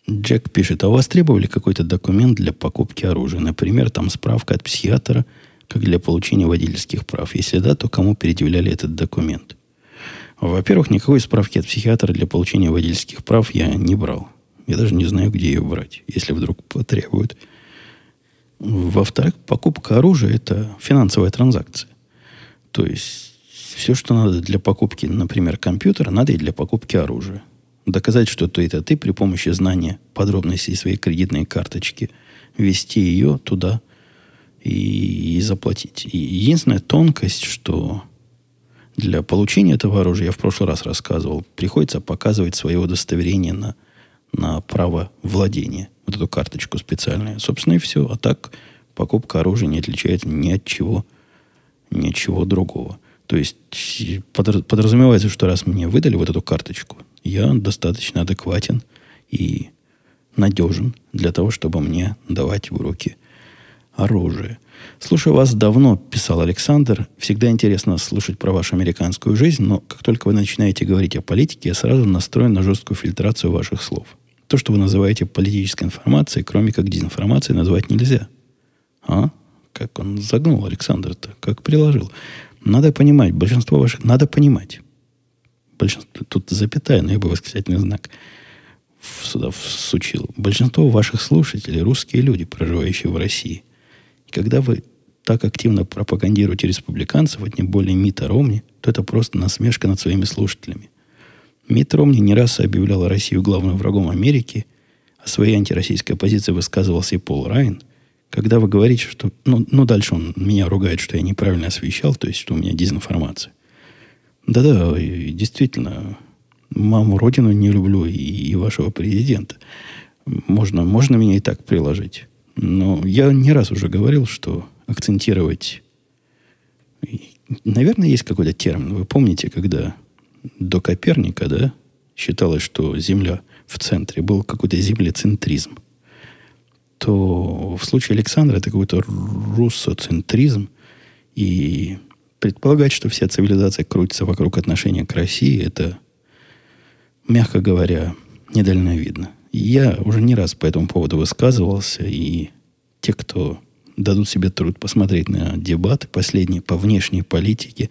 Джек пишет, а у вас требовали какой-то документ для покупки оружия? Например, там справка от психиатра, как для получения водительских прав. Если да, то кому предъявляли этот документ? Во-первых, никакой справки от психиатра для получения водительских прав я не брал. Я даже не знаю, где ее брать, если вдруг потребуют. Во-вторых, покупка оружия – это финансовая транзакция. То есть, все, что надо для покупки, например, компьютера, надо и для покупки оружия. Доказать, что ты при помощи знания подробностей своей кредитной карточки, ввести ее туда и заплатить. И единственная тонкость, что для получения этого оружия, я в прошлый раз рассказывал, приходится показывать свое удостоверение на право владения. Вот эту карточку специальную. Собственно, и все. А так покупка оружия не отличается ни от чего. Ничего другого. То есть подразумевается, что раз мне выдали вот эту карточку, я достаточно адекватен и надежен для того, чтобы мне давать в руки оружие. Слушаю вас давно, писал Александр. Всегда интересно слушать про вашу американскую жизнь, но как только вы начинаете говорить о политике, я сразу настроен на жесткую фильтрацию ваших слов. То, что вы называете политической информацией, кроме как дезинформацией, назвать нельзя. А? Как он загнул Александр-то, как приложил. Надо понимать, большинство ваших... Надо понимать. Большинство, тут запятая, но я бы восклицательный знак сюда всучил. Большинство ваших слушателей – русские люди, проживающие в России. И когда вы так активно пропагандируете республиканцев, от не более Митта Ромни, то это просто насмешка над своими слушателями. Митт Ромни не раз объявлял Россию главным врагом Америки, о своей антироссийской позиции высказывался и Пол Райан. Когда вы говорите, что... Ну, дальше он меня ругает, что я неправильно освещал, то есть, что у меня дезинформация. Да-да, действительно, маму родину не люблю и вашего президента. Можно меня и так приложить. Но я не раз уже говорил, что акцентировать... Наверное, есть какой-то термин. Вы помните, когда до Коперника, да, считалось, что Земля в центре, был какой-то землецентризм, то в случае Александра это какой-то руссоцентризм. И предполагать, что вся цивилизация крутится вокруг отношения к России, это, мягко говоря, недальновидно. Я уже не раз по этому поводу высказывался, и те, кто дадут себе труд посмотреть на дебаты последние по внешней политике,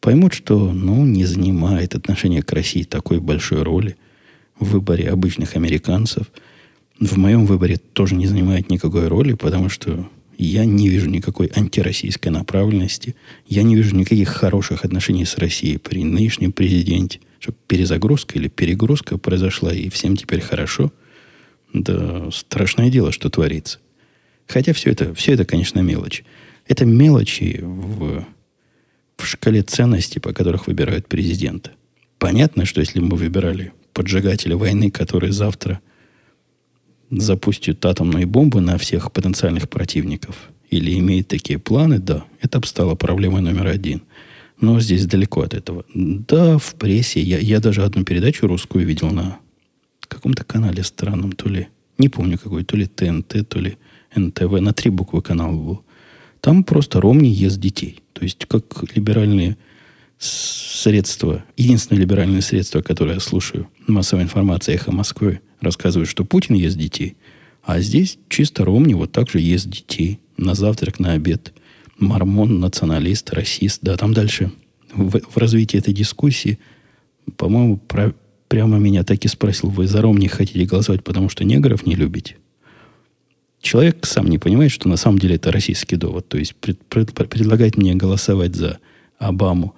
поймут, что не занимает отношение к России такой большой роли в выборе обычных американцев. В моем выборе тоже не занимает никакой роли, потому что я не вижу никакой антироссийской направленности. Я не вижу никаких хороших отношений с Россией при нынешнем президенте. Чтобы перезагрузка или перегрузка произошла, и всем теперь хорошо. Да страшное дело, что творится. Хотя все это, конечно, мелочи. Это мелочи в шкале ценностей, по которых выбирают президента. Понятно, что если мы выбирали поджигателя войны, который завтра запустит атомные бомбы на всех потенциальных противников, или имеет такие планы, да, это бы стало проблемой номер один. Но здесь далеко от этого. Да, в прессе. Я даже одну передачу русскую видел на каком-то канале странном, то ли, не помню какой, то ли ТНТ, то ли НТВ, на 3 буквы канал был. Там просто Ромни ест детей. То есть, как либеральные средства, единственное либеральное средство, которое я слушаю, массовая информация «Эхо Москвы», рассказывают, что Путин ест детей. А здесь чисто Ромни вот так же ест детей. На завтрак, на обед. Мормон, националист, расист. Да, там дальше в развитии этой дискуссии, по-моему, прямо меня так и спросил: вы за Ромни хотите голосовать, потому что негров не любите? Человек сам не понимает, что на самом деле это российский довод. То есть предлагает мне голосовать за Обаму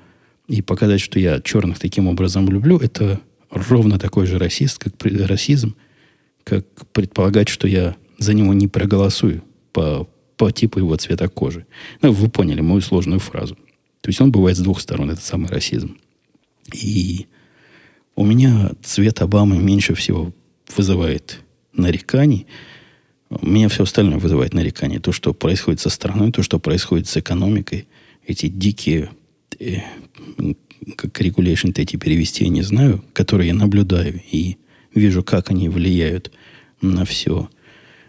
и показать, что я черных таким образом люблю, это ровно такой же расизм, как предполагать, что я за него не проголосую по типу его цвета кожи. Ну, вы поняли мою сложную фразу. То есть он бывает с двух сторон, этот самый расизм. И у меня цвет Обамы меньше всего вызывает нареканий. Меня все остальное вызывает нареканий. То, что происходит со страной, то, что происходит с экономикой. Эти дикие... как регуляшн-то эти перевести, я не знаю, которые я наблюдаю и вижу, как они влияют на все.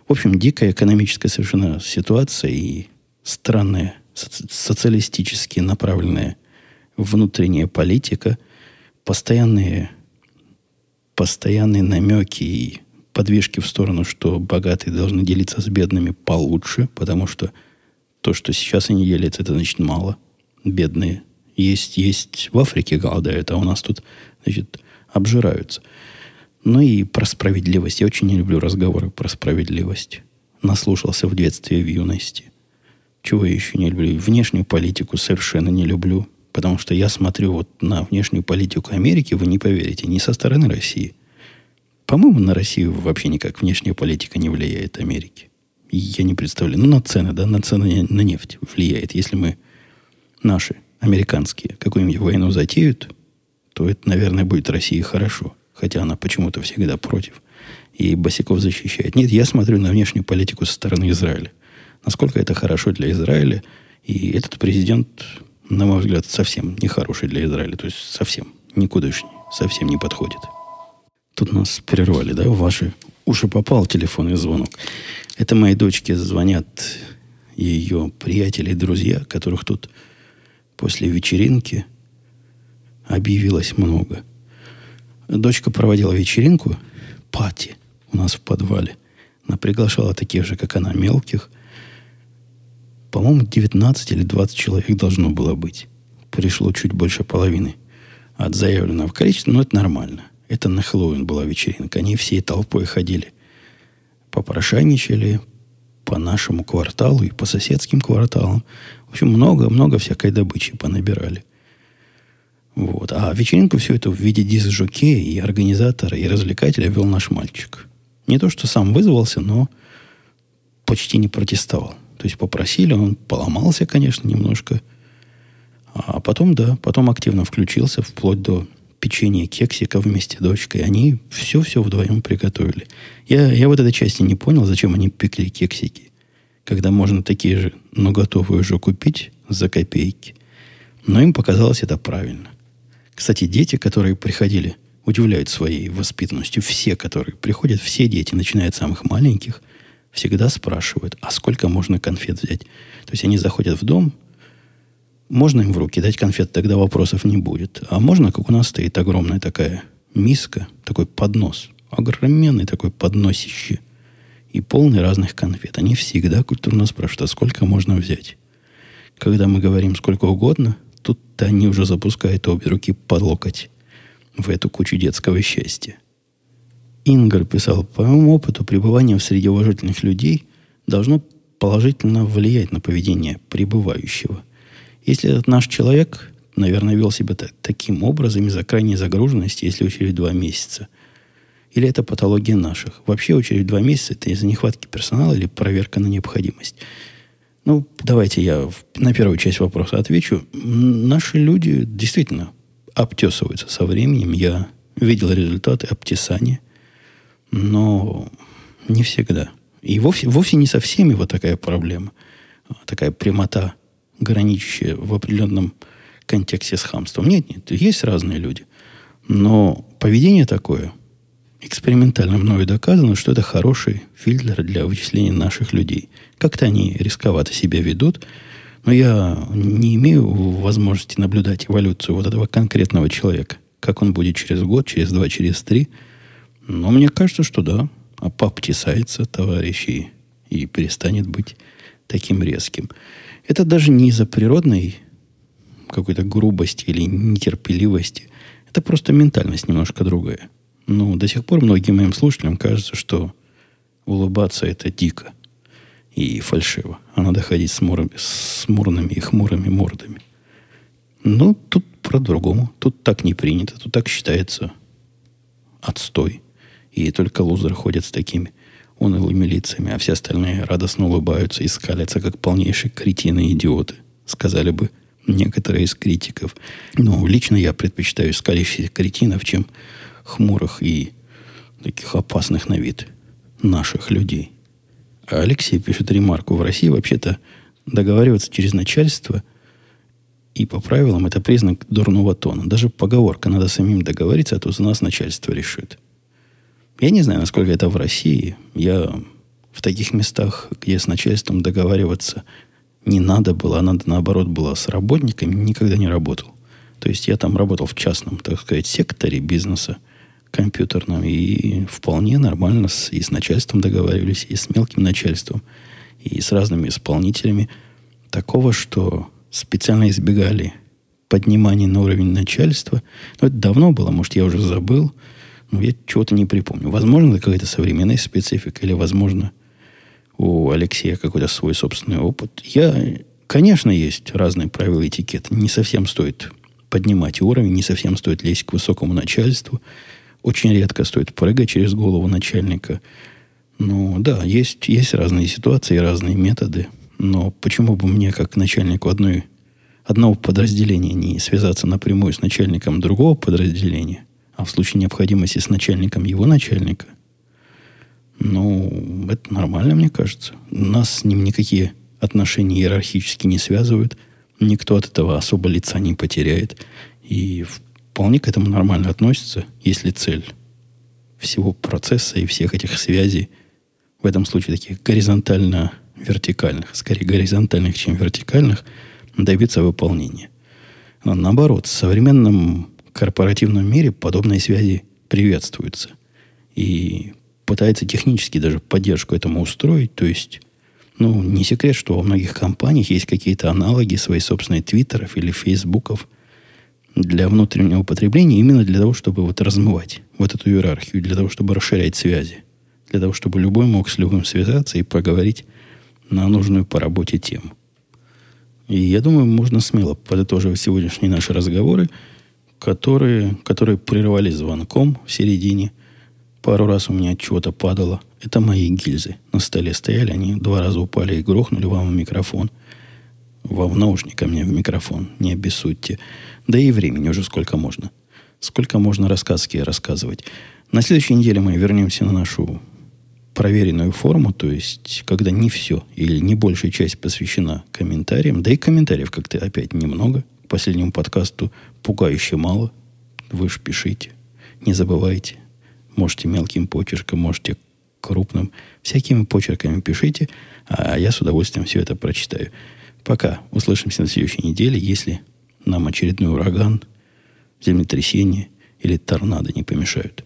В общем, дикая экономическая совершенно ситуация и странная социалистически направленная внутренняя политика, постоянные намеки и подвижки в сторону, что богатые должны делиться с бедными получше, потому что то, что сейчас они делятся, это значит мало. Бедные есть в Африке голодают, а у нас тут, значит, обжираются. Ну и про справедливость. Я очень не люблю разговоры про справедливость. Наслушался в детстве и в юности. Чего я еще не люблю? Внешнюю политику совершенно не люблю. Потому что я смотрю вот на внешнюю политику Америки, вы не поверите, не со стороны России. По-моему, на Россию вообще никак внешняя политика не влияет Америки. Я не представляю. На цены, да, на цены на нефть влияет. Если мы наши американские какую-нибудь войну затеют, то это, наверное, будет России хорошо. Хотя она почему-то всегда против. И босиков защищает. Нет, я смотрю на внешнюю политику со стороны Израиля. Насколько это хорошо для Израиля. И этот президент, на мой взгляд, совсем нехороший для Израиля. То есть совсем никудышний. Совсем не подходит. Тут нас прервали, да? В ваши уши попал телефонный звонок. Это моей дочке звонят ее приятели и друзья, которых тут... После вечеринки объявилось много. Дочка проводила вечеринку, пати, у нас в подвале. Она приглашала таких же, как она, мелких. По-моему, 19 или 20 человек должно было быть. Пришло чуть больше половины от заявленного количества, но это нормально. Это на Хэллоуин была вечеринка. Они всей толпой ходили, попрошайничали по нашему кварталу и по соседским кварталам. В общем, много-много всякой добычи понабирали. Вот. А вечеринку все это в виде диск-жокея и организатора, и развлекателя вел наш мальчик. Не то, что сам вызвался, но почти не протестовал. То есть попросили, он поломался, конечно, немножко. А потом, да, потом активно включился вплоть до печенья кексика вместе с дочкой. Они все-все вдвоем приготовили. Я вот этой части не понял, зачем они пекли кексики, когда можно такие же, но готовые уже купить за копейки. Но им показалось это правильно. Кстати, дети, которые приходили, удивляют своей воспитанностью. Все, которые приходят, все дети, начиная от самых маленьких, всегда спрашивают, а сколько можно конфет взять? То есть они заходят в дом, можно им в руки дать конфет, тогда вопросов не будет. А можно, как у нас стоит огромная такая миска, такой поднос, огроменный такой подносище и полный разных конфет. Они всегда культурно спрашивают, а сколько можно взять? Когда мы говорим сколько угодно, тут-то они уже запускают обе руки под локоть в эту кучу детского счастья. Ингер писал, по моему опыту, пребывание среди уважительных людей должно положительно влиять на поведение пребывающего. Если этот наш человек, наверное, вел себя таким образом из-за крайней загруженности, если очередь 2 месяца, или это патология наших. Вообще очередь 2 месяца – это из-за нехватки персонала или проверка на необходимость. Ну, давайте я на первую часть вопроса отвечу. Наши люди действительно обтесываются со временем. Я видел результаты обтесания, но не всегда. И вовсе не со всеми вот такая проблема, такая прямота, граничащие в определенном контексте с хамством. Нет, есть разные люди. Но поведение такое, экспериментально мною доказано, что это хороший фильтр для вычисления наших людей. Как-то они рисковато себя ведут, но я не имею возможности наблюдать эволюцию вот этого конкретного человека. Как он будет через год, через 2, через 3. Но мне кажется, что да. А пап тесается, товарищи, и перестанет быть таким резким. Это даже не из-за природной какой-то грубости или нетерпеливости. Это просто ментальность немножко другая. Ну, до сих пор многим моим слушателям кажется, что улыбаться это дико и фальшиво. А надо ходить с мурными и хмурыми мордами. Ну, тут по-другому. Тут так не принято. Тут так считается отстой. И только лузеры ходят с такими унылыми лицами, а все остальные радостно улыбаются и скалятся, как полнейшие кретины и идиоты, сказали бы некоторые из критиков. Но лично я предпочитаю скалящихся кретинов, чем хмурых и таких опасных на вид наших людей. А Алексей пишет ремарку. В России вообще-то договариваться через начальство и по правилам это признак дурного тона. Даже поговорка «надо самим договориться, а то за нас начальство решит». Я не знаю, насколько это в России. Я в таких местах, где с начальством договариваться не надо было, а надо, наоборот, было с работниками, никогда не работал. То есть я там работал в частном, так сказать, секторе бизнеса компьютерном, и вполне нормально и с начальством договаривались, и с мелким начальством, и с разными исполнителями. Такого, что специально избегали поднимания на уровень начальства. Но это давно было, может, я уже забыл. Ну, я чего-то не припомню. Возможно, это какая-то современная специфика, или, возможно, у Алексея какой-то свой собственный опыт. Конечно, есть разные правила этикета. Не совсем стоит поднимать уровень, не совсем стоит лезть к высокому начальству. Очень редко стоит прыгать через голову начальника. Ну, да, есть разные ситуации, разные методы. Но почему бы мне, как начальнику одного подразделения, не связаться напрямую с начальником другого подразделения, а в случае необходимости с начальником его начальника? Ну, это нормально, мне кажется. Нас с ним никакие отношения иерархически не связывают. Никто от этого особо лица не потеряет. И вполне к этому нормально относится, если цель всего процесса и всех этих связей, в этом случае таких горизонтально-вертикальных, скорее горизонтальных, чем вертикальных, добиться выполнения. Но наоборот, в современном корпоративном мире подобные связи приветствуются. И пытается технически даже поддержку этому устроить. То есть Ну, не секрет, что у многих компаний есть какие-то аналоги своих собственных твиттеров или фейсбуков для внутреннего потребления, именно для того, чтобы вот размывать вот эту иерархию, для того, чтобы расширять связи, для того, чтобы любой мог с любым связаться и проговорить на нужную по работе тему. И я думаю, можно смело подытоживать сегодняшние наши разговоры, которые прервались звонком в середине. Пару раз у меня от чего-то падало. Это мои гильзы. На столе стояли, они два раза упали и грохнули вам в микрофон. Вам в наушник, ко мне в микрофон. Не обессудьте. Да и времени уже сколько можно. Сколько можно рассказки рассказывать. На следующей неделе мы вернемся на нашу проверенную форму, то есть, когда не все или не большая часть посвящена комментариям. Да и комментариев как-то опять немного. К последнему подкасту пугающе мало. Вы ж пишите. Не забывайте. Можете мелким почерком, можете крупным. Всякими почерками пишите, а я с удовольствием все это прочитаю. Пока. Услышимся на следующей неделе, если нам очередной ураган, землетрясение или торнадо не помешают.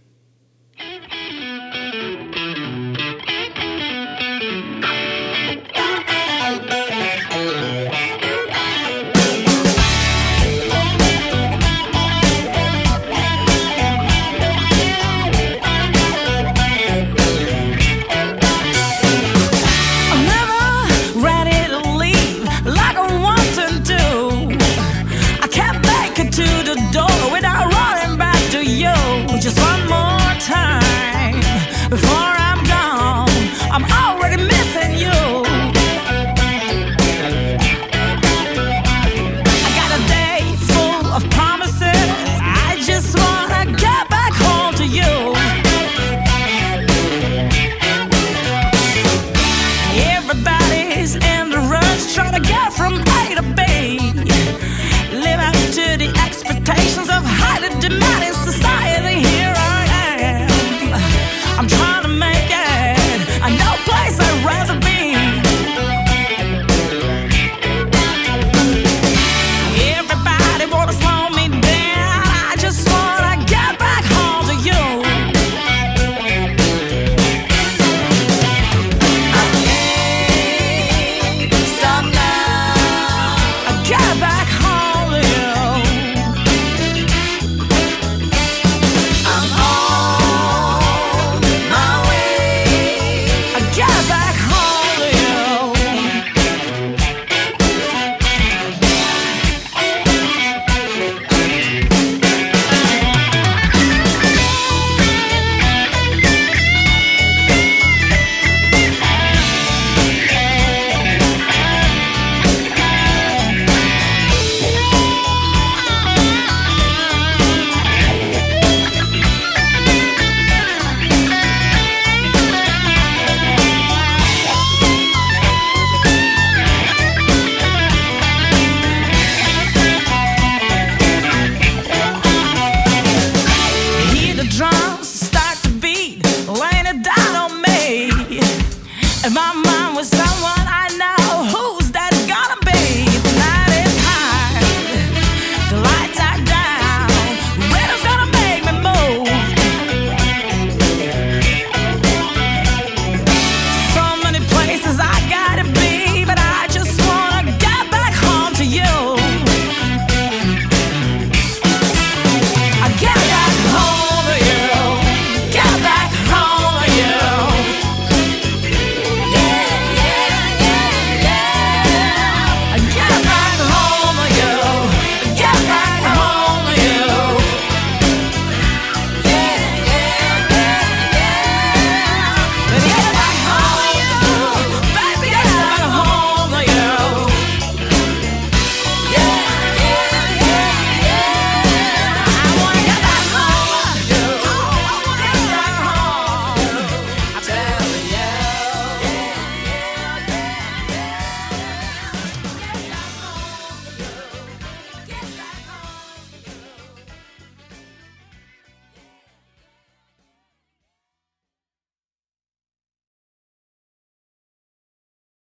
And